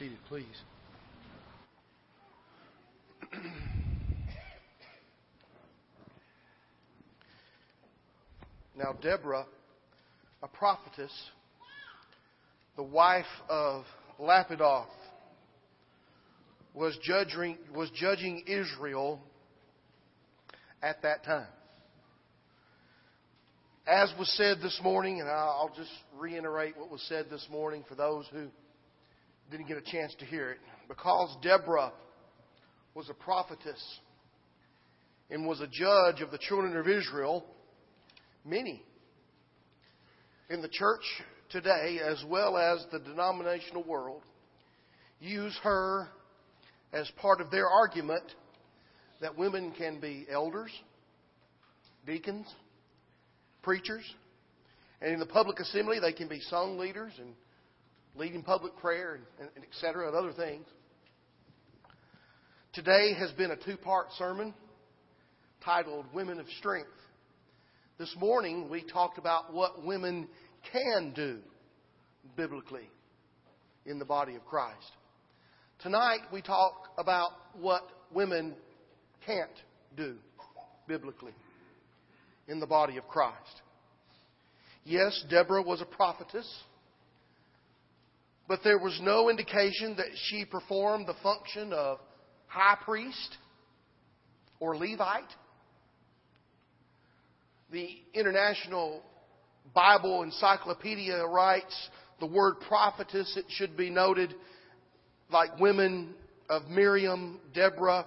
Seated, please. Now, Deborah, a prophetess, the wife of Lapidoth, was judging Israel at that time. As was said this morning, and I'll just reiterate what was said this morning for those who didn't get a chance to hear it, because Deborah was a prophetess and was a judge of the children of Israel, many in the church today, as well as the denominational world, use her as part of their argument that women can be elders, deacons, preachers, and in the public assembly they can be song leaders and leading public prayer and et cetera, and other things. Today has been a two-part sermon titled Women of Strength. This morning we talked about what women can do biblically in the body of Christ. Tonight we talk about what women can't do biblically in the body of Christ. Yes, Deborah was a prophetess, but there was no indication that she performed the function of high priest or Levite. The International Bible Encyclopedia writes the word prophetess, it should be noted, like women of Miriam, Deborah,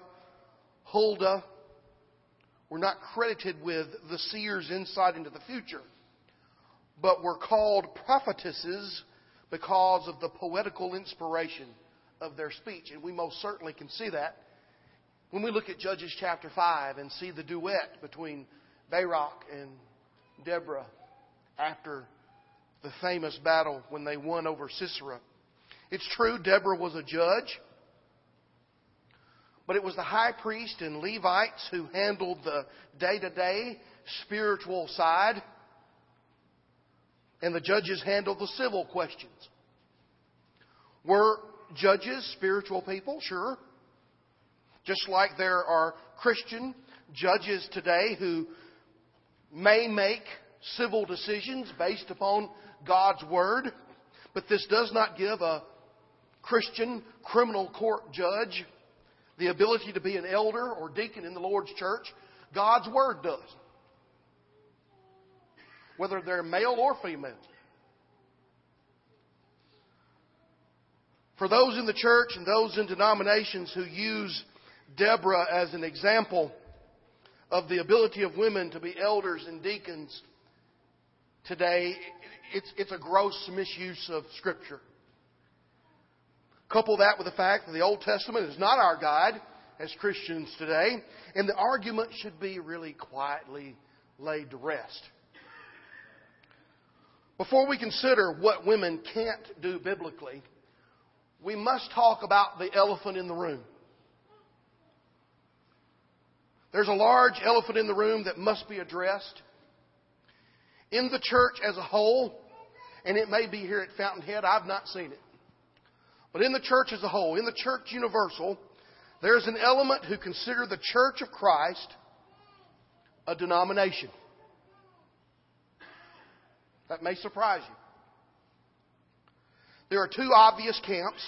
Huldah, were not credited with the seer's insight into the future, but were called prophetesses because of the poetical inspiration of their speech. And we most certainly can see that when we look at Judges chapter 5 and see the duet between Barak and Deborah after the famous battle when they won over Sisera. It's true, Deborah was a judge, but it was the high priest and Levites who handled the day-to-day spiritual side, and the judges handled the civil questions. Were judges spiritual people? Sure. Just like there are Christian judges today who may make civil decisions based upon God's Word, but this does not give a Christian criminal court judge the ability to be an elder or deacon in the Lord's church. God's Word does, whether they're male or female. For those in the church and those in denominations who use Deborah as an example of the ability of women to be elders and deacons today, it's a gross misuse of Scripture. Couple that with the fact that the Old Testament is not our guide as Christians today, and the argument should be really quietly laid to rest. Before we consider what women can't do biblically, we must talk about the elephant in the room. There's a large elephant in the room that must be addressed in the church as a whole, and it may be here at Fountainhead. I've not seen it. But in the church as a whole, in the church universal, there's an element who consider the Church of Christ a denomination. That may surprise you. There are two obvious camps.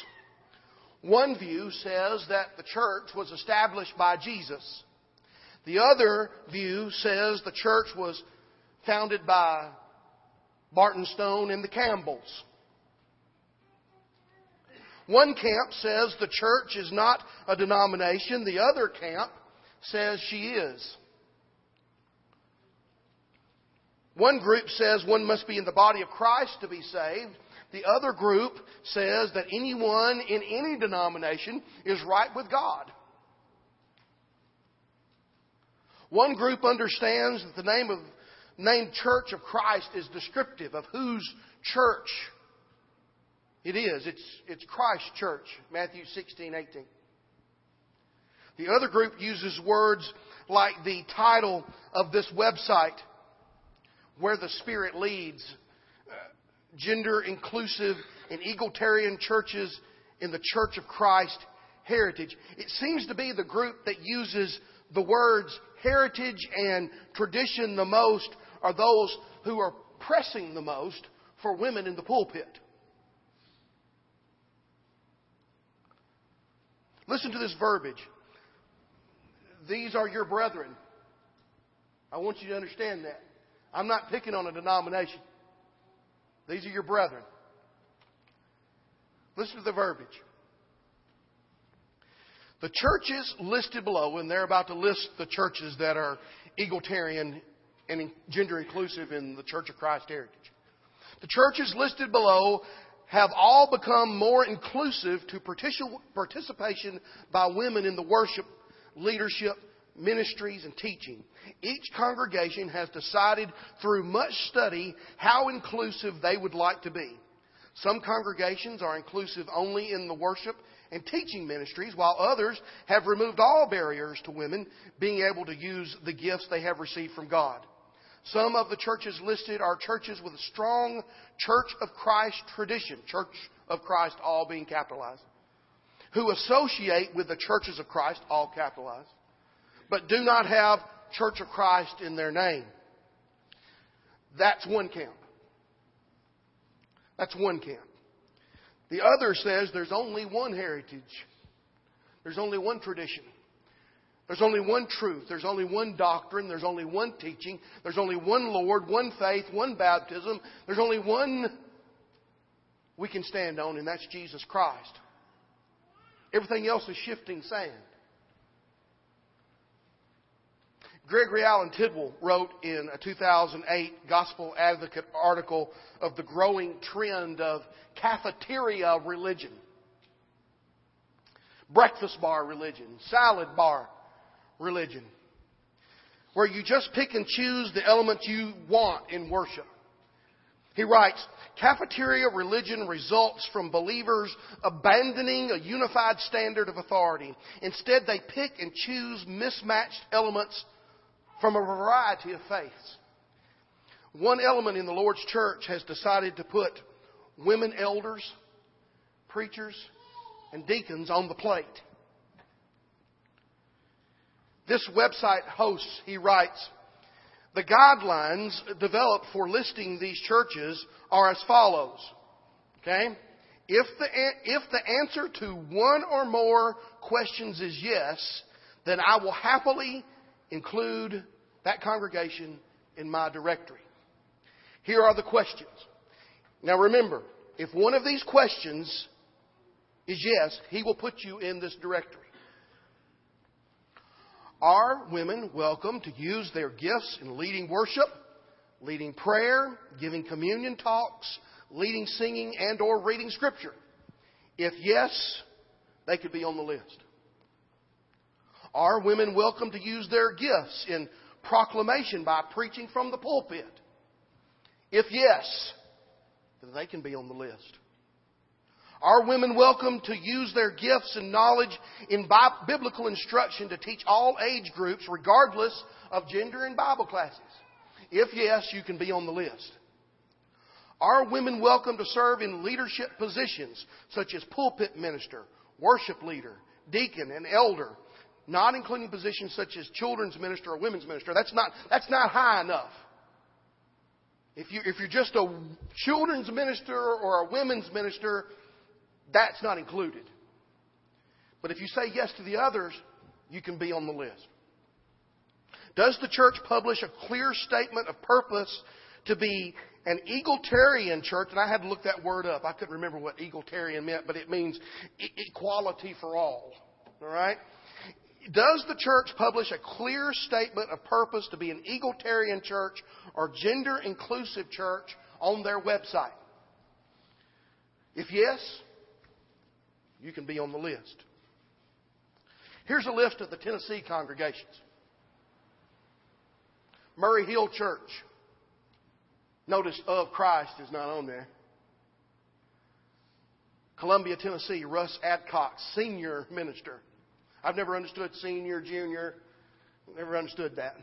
One view says that the church was established by Jesus. The other view says the church was founded by Martin Stone and the Campbells. One camp says the church is not a denomination. The other camp says she is. One group says one must be in the body of Christ to be saved. The other group says that anyone in any denomination is right with God. One group understands that the name Church of Christ is descriptive of whose church it is. It's Christ's church, Matthew 16:18. The other group uses words like the title of this website, Where the Spirit Leads, gender-inclusive and egalitarian churches in the Church of Christ heritage. It seems to be the group that uses the words heritage and tradition the most are those who are pressing the most for women in the pulpit. Listen to this verbiage. These are your brethren. I want you to understand that. I'm not picking on a denomination. These are your brethren. Listen to the verbiage. The churches listed below, and they're about to list the churches that are egalitarian and gender inclusive in the Church of Christ heritage. The churches listed below have all become more inclusive to participation by women in the worship, leadership, ministries, and teaching. Each congregation has decided through much study how inclusive they would like to be. Some congregations are inclusive only in the worship and teaching ministries, while others have removed all barriers to women being able to use the gifts they have received from God. Some of the churches listed are churches with a strong Church of Christ tradition, Church of Christ all being capitalized, who associate with the Churches of Christ, all capitalized, but do not have Church of Christ in their name. That's one camp. That's one camp. The other says there's only one heritage. There's only one tradition. There's only one truth. There's only one doctrine. There's only one teaching. There's only one Lord, one faith, one baptism. There's only one we can stand on, and that's Jesus Christ. Everything else is shifting sand. Gregory Allen Tidwell wrote in a 2008 Gospel Advocate article of the growing trend of cafeteria religion, breakfast bar religion, salad bar religion, where you just pick and choose the element you want in worship. He writes, cafeteria religion results from believers abandoning a unified standard of authority. Instead, they pick and choose mismatched elements from a variety of faiths. One element in the Lord's church has decided to put women elders, preachers, and deacons on the plate. This website hosts, he writes, the guidelines developed for listing these churches are as follows. Okay? If the answer to one or more questions is yes, then I will happily include that congregation in my directory. Here are the questions. Now remember, if one of these questions is yes, he will put you in this directory. Are women welcome to use their gifts in leading worship, leading prayer, giving communion talks, leading singing, and or reading scripture? If yes, they could be on the list. Are women welcome to use their gifts in proclamation by preaching from the pulpit? If yes, then they can be on the list. Are women welcome to use their gifts and knowledge in biblical instruction to teach all age groups regardless of gender and Bible classes? If yes, you can be on the list. Are women welcome to serve in leadership positions such as pulpit minister, worship leader, deacon, and elder? Not including positions such as children's minister or women's minister. That's not high enough. If you're just a children's minister or a women's minister, that's not included. But if you say yes to the others, you can be on the list. Does the church publish a clear statement of purpose to be an egalitarian church? And I had to look that word up. I couldn't remember what egalitarian meant, but it means equality for all. All right? Does the church publish a clear statement of purpose to be an egalitarian church or gender-inclusive church on their website? If yes, you can be on the list. Here's a list of the Tennessee congregations. Murray Hill Church. Notice of Christ is not on there. Columbia, Tennessee, Russ Adcock, senior minister. I've never understood senior, junior. Never understood that.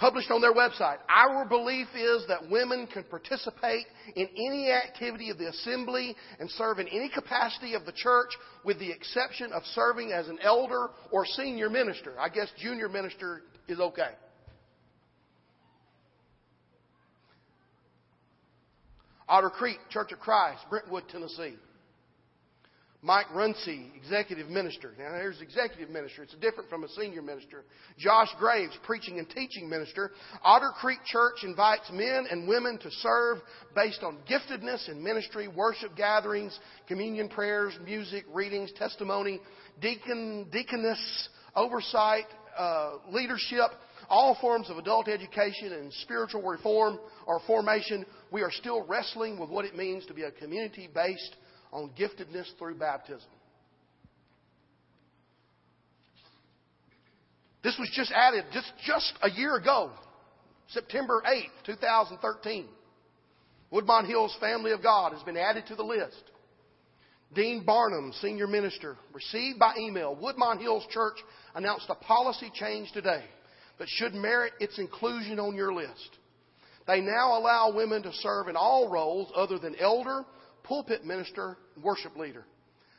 published on their website, our belief is that women can participate in any activity of the assembly and serve in any capacity of the church with the exception of serving as an elder or senior minister. I guess junior minister is okay. Otter Creek Church of Christ, Brentwood, Tennessee. Mike Runcie, executive minister. Now, there's executive minister. It's different from a senior minister. Josh Graves, preaching and teaching minister. Otter Creek Church invites men and women to serve based on giftedness in ministry, worship gatherings, communion prayers, music, readings, testimony, deaconess, oversight, leadership, all forms of adult education and spiritual reform or formation. We are still wrestling with what it means to be a community based on giftedness through baptism. This was just added just a year ago, September 8th, 2013. Woodmont Hills Family of God has been added to the list. Dean Barnum, senior minister, received by email. Woodmont Hills Church announced a policy change today that should merit its inclusion on your list. They now allow women to serve in all roles other than elder, pulpit minister, worship leader.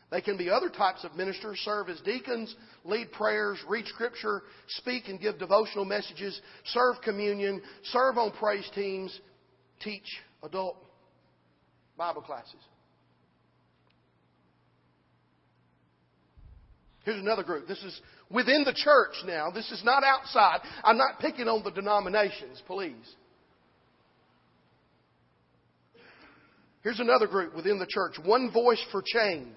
They can be other types of ministers, serve as deacons, lead prayers, read scripture, speak and give devotional messages, serve communion, serve on praise teams, teach adult Bible classes. Here's another group. This is within the church now. This is not outside. I'm not picking on the denominations, please. Here's another group within the church, One Voice for Change,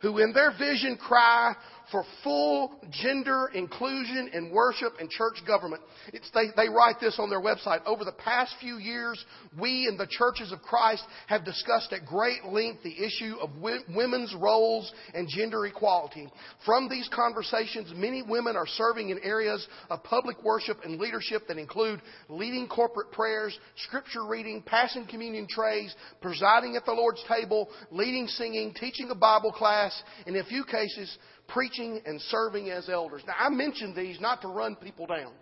who in their vision cry for full gender inclusion in worship and church government. They write this on their website. Over the past few years, we in the churches of Christ have discussed at great length the issue of women's roles and gender equality. From these conversations, many women are serving in areas of public worship and leadership that include leading corporate prayers, scripture reading, passing communion trays, presiding at the Lord's table, leading singing, teaching a Bible class, and in a few cases, preaching and serving as elders. Now, I mention these not to run people down.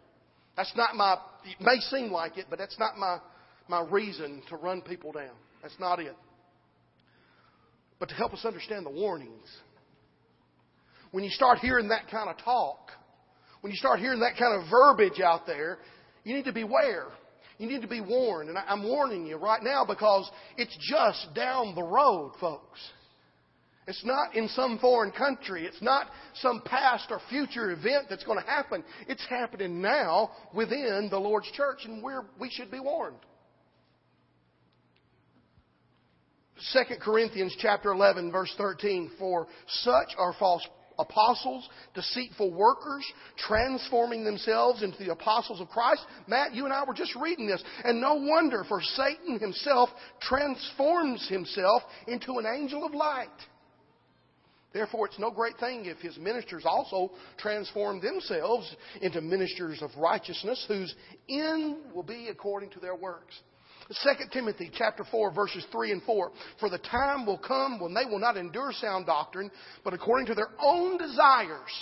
That's not my, it may seem like it, but that's not my reason to run people down. That's not it. But to help us understand the warnings. When you start hearing that kind of talk, when you start hearing that kind of verbiage out there, you need to beware. You need to be warned. And I'm warning you right now because it's just down the road, folks. It's not in some foreign country. It's not some past or future event that's going to happen. It's happening now within the Lord's church, and we should be warned. 2 Corinthians chapter 11, verse 13, for such are false apostles, deceitful workers, transforming themselves into the apostles of Christ. Matt, you and I were just reading this. And no wonder, for Satan himself transforms himself into an angel of light. Therefore, it's no great thing if his ministers also transform themselves into ministers of righteousness, whose end will be according to their works. 2 Timothy chapter 4, verses 3 and 4. For the time will come when they will not endure sound doctrine, but according to their own desires,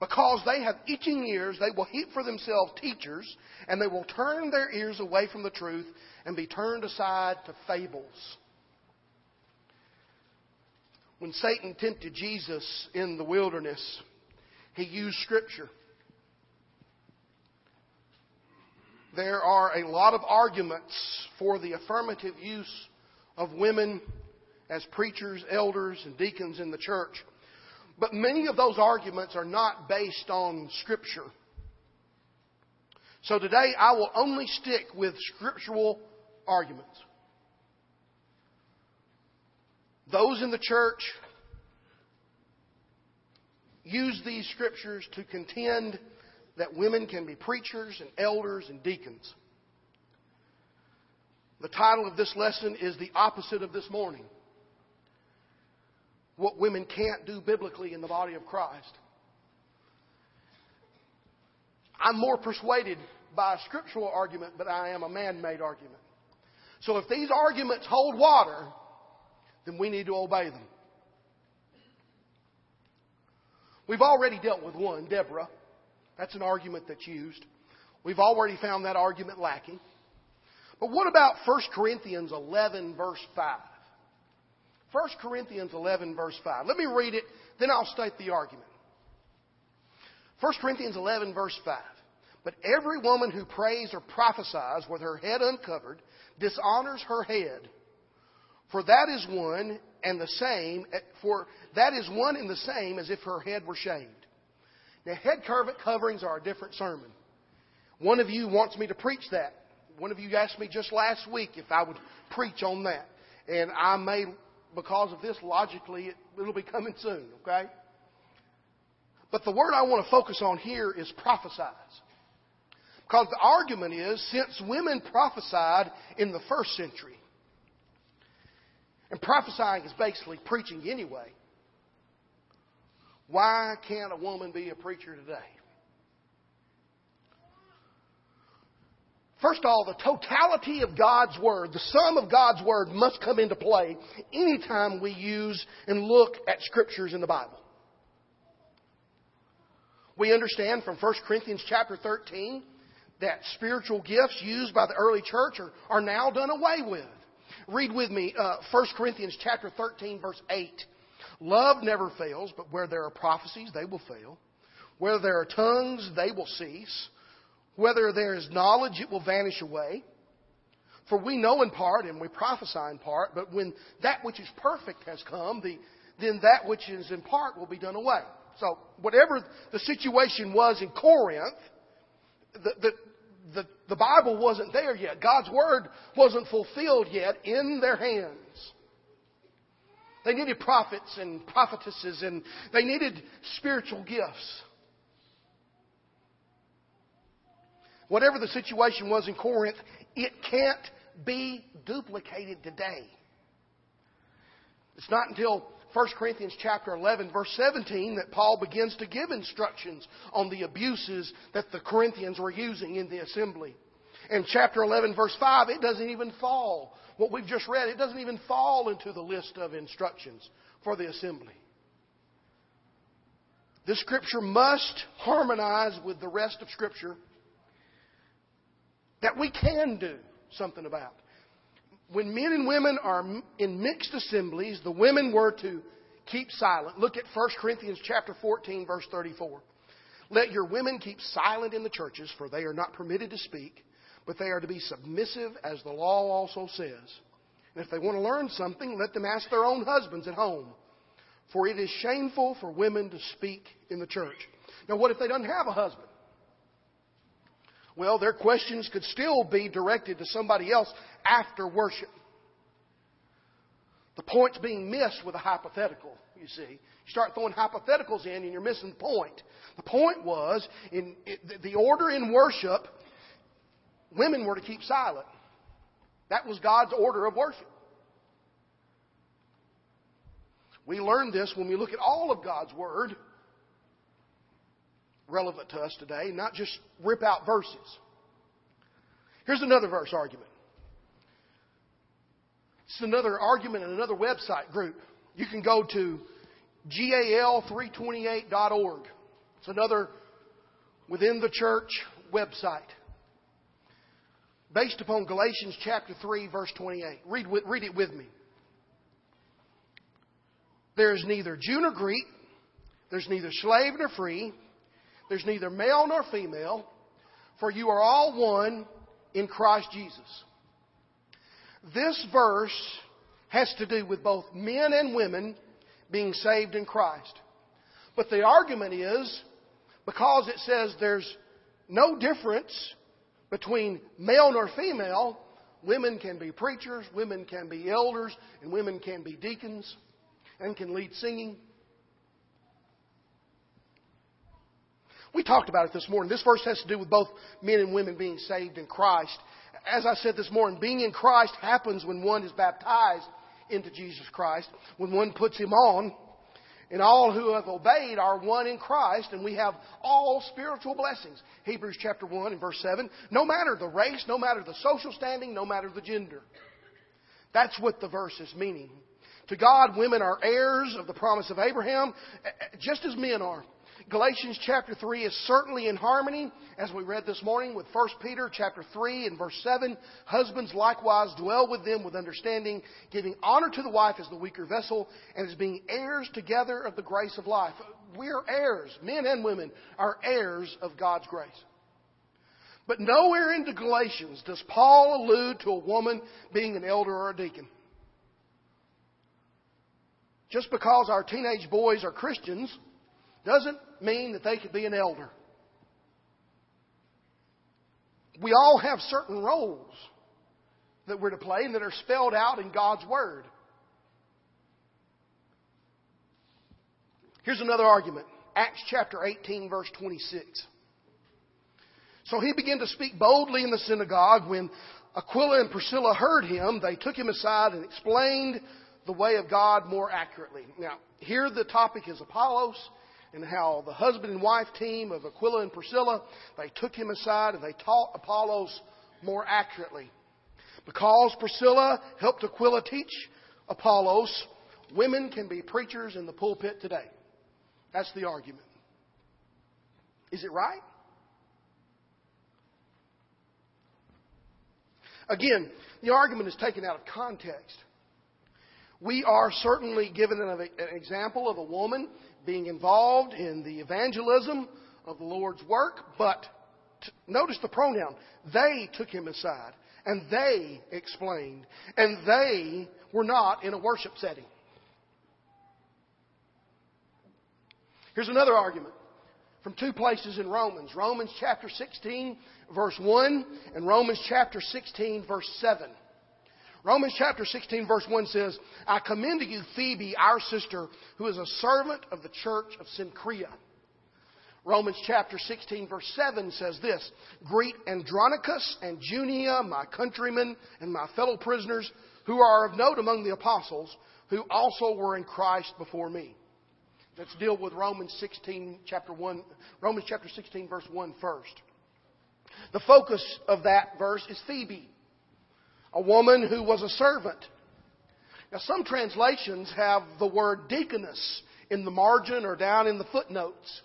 because they have itching ears, they will heap for themselves teachers, and they will turn their ears away from the truth and be turned aside to fables. When Satan tempted Jesus in the wilderness, he used Scripture. There are a lot of arguments for the affirmative use of women as preachers, elders, and deacons in the church. But many of those arguments are not based on Scripture. So today I will only stick with scriptural arguments. Those in the church use these scriptures to contend that women can be preachers and elders and deacons. The title of this lesson is the opposite of this morning. What women can't do biblically in the body of Christ. I'm more persuaded by a scriptural argument, but I am a man-made argument. So if these arguments hold water, then we need to obey them. We've already dealt with one, Deborah. That's an argument that's used. We've already found that argument lacking. But what about 1 Corinthians 11, verse 5? 1 Corinthians 11, verse 5. Let me read it, then I'll state the argument. 1 Corinthians 11, verse 5. But every woman who prays or prophesies with her head uncovered dishonors her head, for that is one and the same. For that is one and the same as if her head were shaved. Now, head coverings are a different sermon. One of you wants me to preach that. One of you asked me just last week if I would preach on that, and I may, because of this, logically, it'll be coming soon. Okay. But the word I want to focus on here is prophesize. Because the argument is, since women prophesied in the first century, and prophesying is basically preaching anyway, why can't a woman be a preacher today? First of all, the totality of God's Word, the sum of God's Word must come into play anytime we use and look at Scriptures in the Bible. We understand from 1 Corinthians chapter 13... that spiritual gifts used by the early church are now done away with. Read with me 1 Corinthians chapter 13, verse 8. Love never fails, but where there are prophecies, they will fail. Where there are tongues, they will cease. Whether there is knowledge, it will vanish away. For we know in part, and we prophesy in part, but when that which is perfect has come, then that which is in part will be done away. So whatever the situation was in Corinth, the Bible wasn't there yet. God's Word wasn't fulfilled yet in their hands. They needed prophets and prophetesses, and they needed spiritual gifts. Whatever the situation was in Corinth, it can't be duplicated today. It's not until 1 Corinthians chapter 11, verse 17, that Paul begins to give instructions on the abuses that the Corinthians were using in the assembly. In chapter 11, verse 5, it doesn't even fall. What we've just read, it doesn't even fall into the list of instructions for the assembly. This Scripture must harmonize with the rest of Scripture that we can do something about. When men and women are in mixed assemblies, the women were to keep silent. Look at 1 Corinthians chapter 14, verse 34. Let your women keep silent in the churches, for they are not permitted to speak, but they are to be submissive, as the law also says. And if they want to learn something, let them ask their own husbands at home, for it is shameful for women to speak in the church. Now, what if they don't have a husband? Well, their questions could still be directed to somebody else after worship. The point's being missed with a hypothetical, you see. You start throwing hypotheticals in and you're missing the point. The point was, in the order in worship, women were to keep silent. That was God's order of worship. We learn this when we look at all of God's Word relevant to us today, not just rip out verses. Here's another verse argument. It's another argument in another website group. You can go to gal328.org. It's another within the church website. Based upon Galatians chapter 3, verse 28. Read it with me. There is neither Jew nor Greek. There's neither slave nor free. There's neither male nor female, for you are all one in Christ Jesus. This verse has to do with both men and women being saved in Christ. But the argument is, because it says there's no difference between male nor female, women can be preachers, women can be elders, and women can be deacons and can lead singing. We talked about it this morning. This verse has to do with both men and women being saved in Christ. As I said this morning, being in Christ happens when one is baptized into Jesus Christ, when one puts Him on, and all who have obeyed are one in Christ, and we have all spiritual blessings. Hebrews chapter 1 and verse 7, no matter the race, no matter the social standing, no matter the gender. That's what the verse is meaning. To God, women are heirs of the promise of Abraham, just as men are. Galatians chapter 3 is certainly in harmony, as we read this morning, with 1 Peter chapter 3 and verse 7. Husbands likewise dwell with them with understanding, giving honor to the wife as the weaker vessel, and as being heirs together of the grace of life. We are heirs, men and women, are heirs of God's grace. But nowhere in the Galatians does Paul allude to a woman being an elder or a deacon. Just because our teenage boys are Christians doesn't mean that they could be an elder. We all have certain roles that we're to play and that are spelled out in God's Word. Here's another argument. Acts chapter 18, verse 26. So he began to speak boldly in the synagogue. When Aquila and Priscilla heard him, they took him aside and explained the way of God more accurately. Now, here the topic is Apollos and how the husband and wife team of Aquila and Priscilla, they took him aside and they taught Apollos more accurately. Because Priscilla helped Aquila teach Apollos, women can be preachers in the pulpit today. That's the argument. Is it right? Again, the argument is taken out of context. We are certainly given an example of a woman being involved in the evangelism of the Lord's work, but notice the pronoun. They took him aside, and they explained, and they were not in a worship setting. Here's another argument from two places in Romans. Romans chapter 16, verse 1, and Romans chapter 16, verse 7. Romans chapter 16, verse 1 says, I commend to you Phoebe, our sister, who is a servant of the church of Cenchrea. Romans chapter 16, verse 7 says this, Greet Andronicus and Junia, my countrymen and my fellow prisoners, who are of note among the apostles, who also were in Christ before me. Let's deal with Romans chapter 16, verse 1 first. The focus of that verse is Phoebe, a woman who was a servant. Now, some translations have the word deaconess in the margin or down in the footnotes.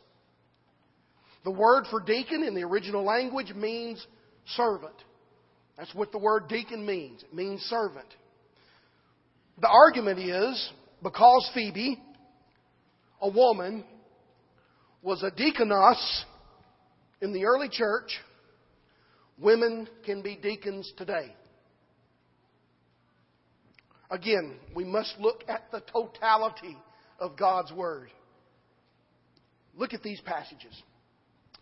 The word for deacon in the original language means servant. That's what the word deacon means. It means servant. The argument is, because Phoebe, a woman, was a deaconess in the early church, women can be deacons today. Again, we must look at the totality of God's Word. Look at these passages.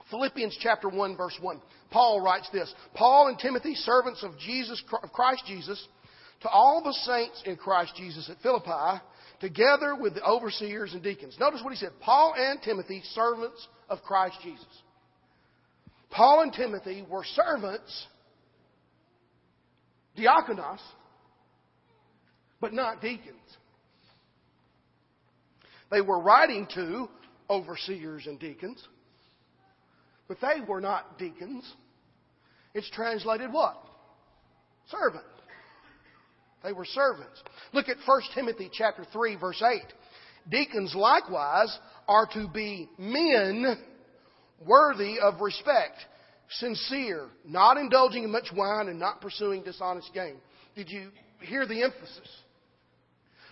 Philippians chapter 1, verse 1. Paul writes this, Paul and Timothy, servants of Christ Jesus, to all the saints in Christ Jesus at Philippi, together with the overseers and deacons. Notice what he said. Paul and Timothy, servants of Christ Jesus. Paul and Timothy were servants, diakonos, but not deacons. They were writing to overseers and deacons, but they were not deacons. It's translated what? Servant. They were servants. Look at 1 Timothy chapter 3, verse 8. Deacons likewise are to be men worthy of respect, sincere, not indulging in much wine, and not pursuing dishonest gain. Did you hear the emphasis?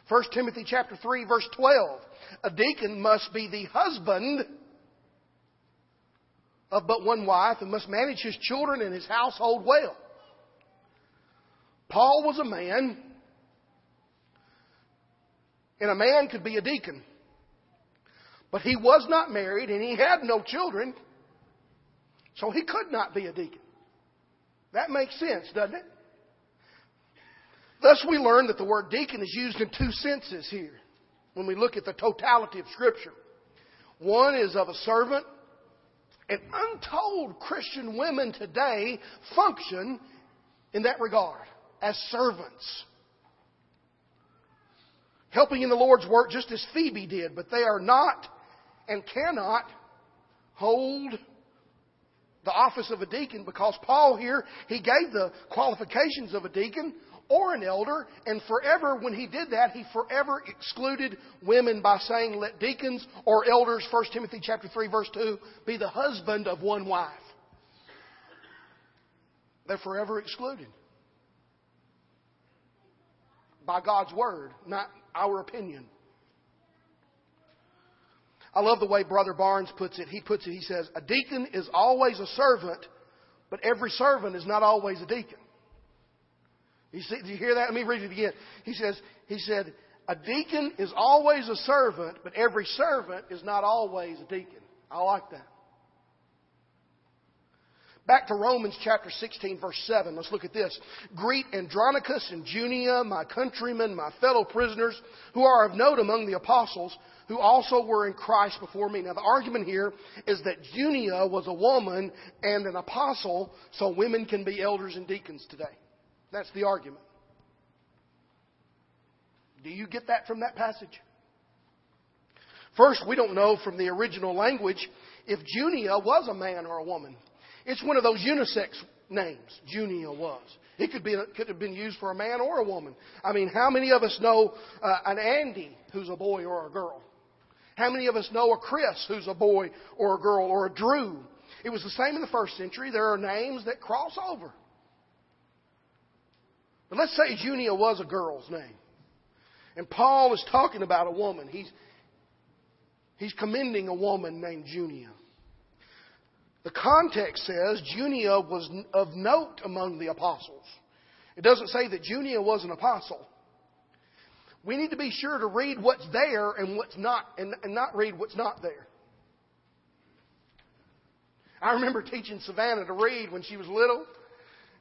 1 Timothy chapter 3, verse 12. A deacon must be the husband of but one wife and must manage his children and his household well. Paul was a man, and a man could be a deacon. But he was not married, and he had no children, so he could not be a deacon. That makes sense, doesn't it? Thus, we learn that the word deacon is used in two senses here when we look at the totality of Scripture. One is of a servant, and untold Christian women today function in that regard, as servants, helping in the Lord's work just as Phoebe did, but they are not and cannot hold the office of a deacon because Paul here, he gave the qualifications of a deacon or an elder, and forever, when he did that, he forever excluded women by saying, let deacons or elders, 1 Timothy chapter 3, verse 2, be the husband of one wife. They're forever excluded. By God's word, not our opinion. I love the way Brother Barnes puts it. He puts it, he says, a deacon is always a servant, but every servant is not always a deacon. You see, do you hear that? Let me read it again. He said, a deacon is always a servant, but every servant is not always a deacon. I like that. Back to Romans chapter 16, verse 7. Let's look at this. Greet Andronicus and Junia, my countrymen, my fellow prisoners, who are of note among the apostles, who also were in Christ before me. Now, the argument here is that Junia was a woman and an apostle, so women can be elders and deacons today. That's the argument. Do you get that from that passage? First, we don't know from the original language if Junia was a man or a woman. It's one of those unisex names, Junia was. It could have been used for a man or a woman. I mean, how many of us know an Andy who's a boy or a girl? How many of us know a Chris who's a boy or a girl, or a Drew? It was the same in the first century. There are names that cross over. But let's say Junia was a girl's name. And Paul is talking about a woman. He's commending a woman named Junia. The context says Junia was of note among the apostles. It doesn't say that Junia was an apostle. We need to be sure to read what's there and what's not, and not read what's not there. I remember teaching Savannah to read when she was little.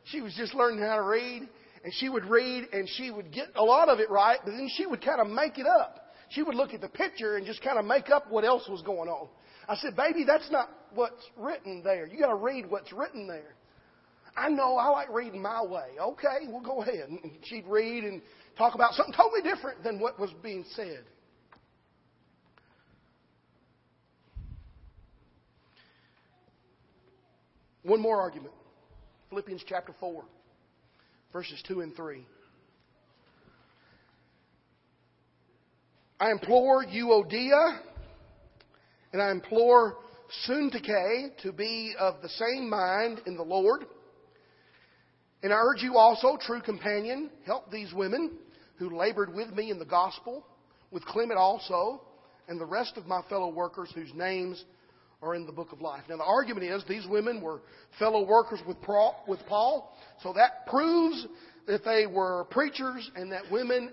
She was just learning how to read, and she would read, and she would get a lot of it right, but then she would kind of make it up. She would look at the picture and just kind of make up what else was going on. I said, baby, that's not what's written there. You got to read what's written there. I know, I like reading my way. Okay, well, go ahead. And she'd read and talk about something totally different than what was being said. One more argument. Philippians chapter 4, verses 2 and 3. I implore you, Odea, and I implore Suntike, to be of the same mind in the Lord. And I urge you also, true companion, help these women who labored with me in the gospel, with Clement also, and the rest of my fellow workers whose names are in the book of life. Now, the argument is these women were fellow workers with Paul, so that proves that they were preachers and that women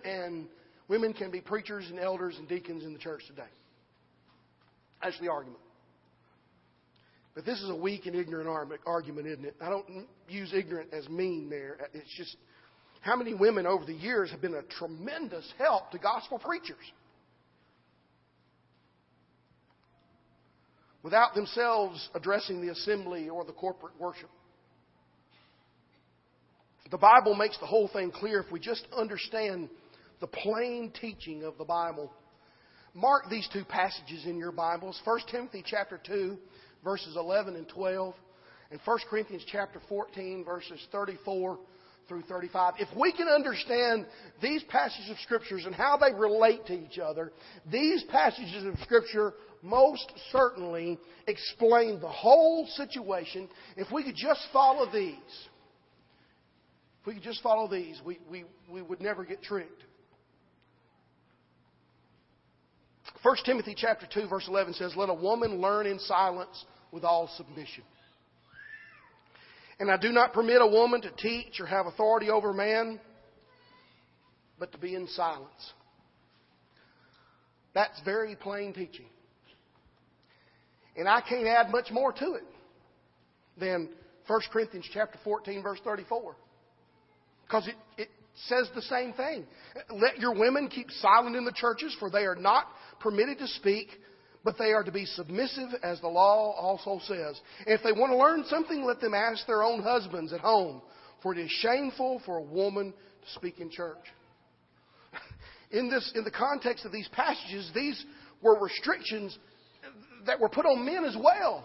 can be preachers and elders and deacons in the church today. That's the argument. But this is a weak and ignorant argument, isn't it? I don't use ignorant as mean there. It's just how many women over the years have been a tremendous help to gospel preachers. Without themselves addressing the assembly or the corporate worship. The Bible makes the whole thing clear if we just understand the plain teaching of the Bible. Mark these two passages in your Bibles. 1 Timothy chapter 2, verses 11 and 12. And 1 Corinthians chapter 14, verses 34 through 35. If we can understand these passages of Scriptures and how they relate to each other, these passages of Scripture most certainly explain the whole situation. If we could just follow these, we would never get tricked. 1 Timothy chapter 2, verse 11 says, let a woman learn in silence with all submission. And I do not permit a woman to teach or have authority over man, but to be in silence. That's very plain teaching. And I can't add much more to it than 1 Corinthians chapter 14, verse 34. Because it says the same thing. Let your women keep silent in the churches, for they are not permitted to speak, but they are to be submissive, as the law also says. And if they want to learn something, let them ask their own husbands at home, for it is shameful for a woman to speak in church. In the context of these passages, these were restrictions that were put on men as well.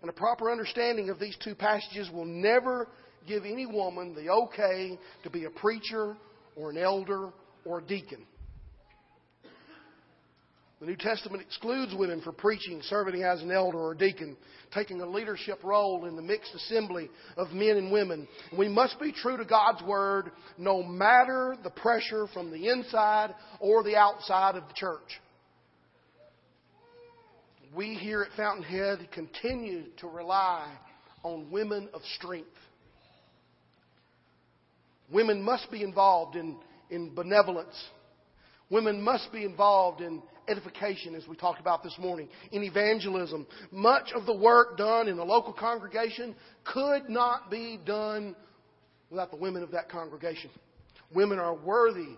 And a proper understanding of these two passages will never give any woman the okay to be a preacher or an elder or a deacon. The New Testament excludes women for preaching, serving as an elder or a deacon, taking a leadership role in the mixed assembly of men and women. We must be true to God's Word no matter the pressure from the inside or the outside of the church. We here at Fountainhead continue to rely on women of strength. Women must be involved in benevolence. Women must be involved in edification, as we talked about this morning, in evangelism. Much of the work done in the local congregation could not be done without the women of that congregation. Women are worthy.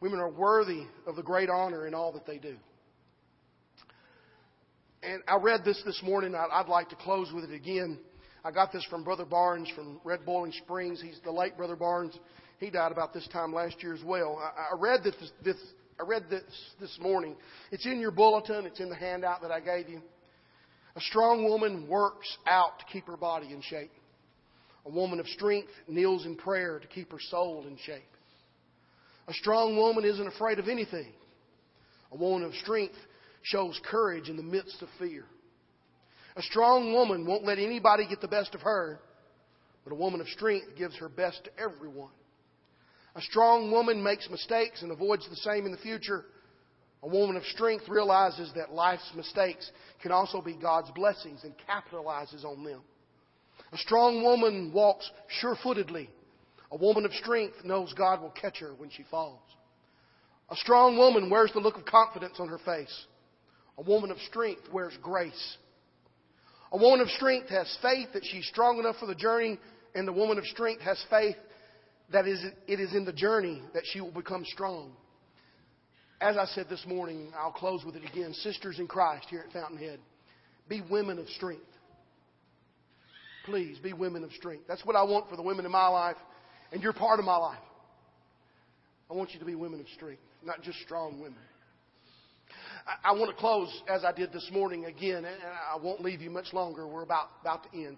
Women are worthy of the great honor in all that they do. And I read this morning. I'd like to close with it again. I got this from Brother Barnes from Red Boiling Springs. He's the late Brother Barnes. He died about this time last year as well. I read this this morning. It's in your bulletin. It's in the handout that I gave you. A strong woman works out to keep her body in shape. A woman of strength kneels in prayer to keep her soul in shape. A strong woman isn't afraid of anything. A woman of strength shows courage in the midst of fear. A strong woman won't let anybody get the best of her, but a woman of strength gives her best to everyone. A strong woman makes mistakes and avoids the same in the future. A woman of strength realizes that life's mistakes can also be God's blessings and capitalizes on them. A strong woman walks sure-footedly. A woman of strength knows God will catch her when she falls. A strong woman wears the look of confidence on her face. A woman of strength wears grace. A woman of strength has faith that she's strong enough for the journey, and the woman of strength has faith that it is in the journey that she will become strong. As I said this morning, I'll close with it again. Sisters in Christ here at Fountainhead, be women of strength. Please, be women of strength. That's what I want for the women in my life, and you're part of my life. I want you to be women of strength, not just strong women. I want to close as I did this morning again, and I won't leave you much longer. We're about to end.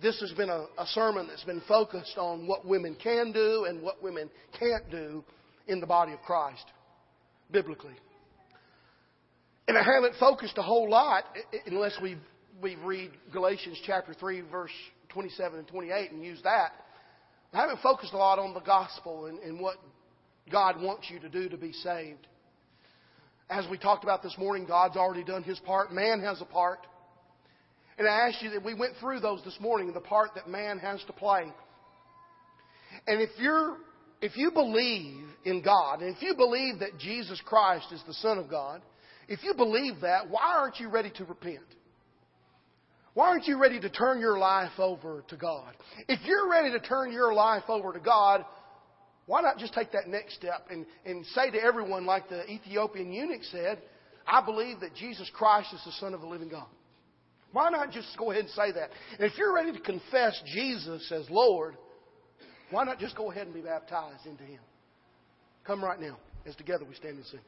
This has been a sermon that's been focused on what women can do and what women can't do in the body of Christ, biblically. And I haven't focused a whole lot, unless we read Galatians chapter 3, verse 27 and 28 and use that. I haven't focused a lot on the gospel and what God wants you to do to be saved. As we talked about this morning, God's already done His part. Man has a part. And I asked you that we went through those this morning, the part that man has to play. And if you believe in God, and if you believe that Jesus Christ is the Son of God, if you believe that, why aren't you ready to repent? Why aren't you ready to turn your life over to God? If you're ready to turn your life over to God, why not just take that next step and say to everyone, like the Ethiopian eunuch said, I believe that Jesus Christ is the Son of the living God. Why not just go ahead and say that? And if you're ready to confess Jesus as Lord, why not just go ahead and be baptized into Him? Come right now as together we stand and sing.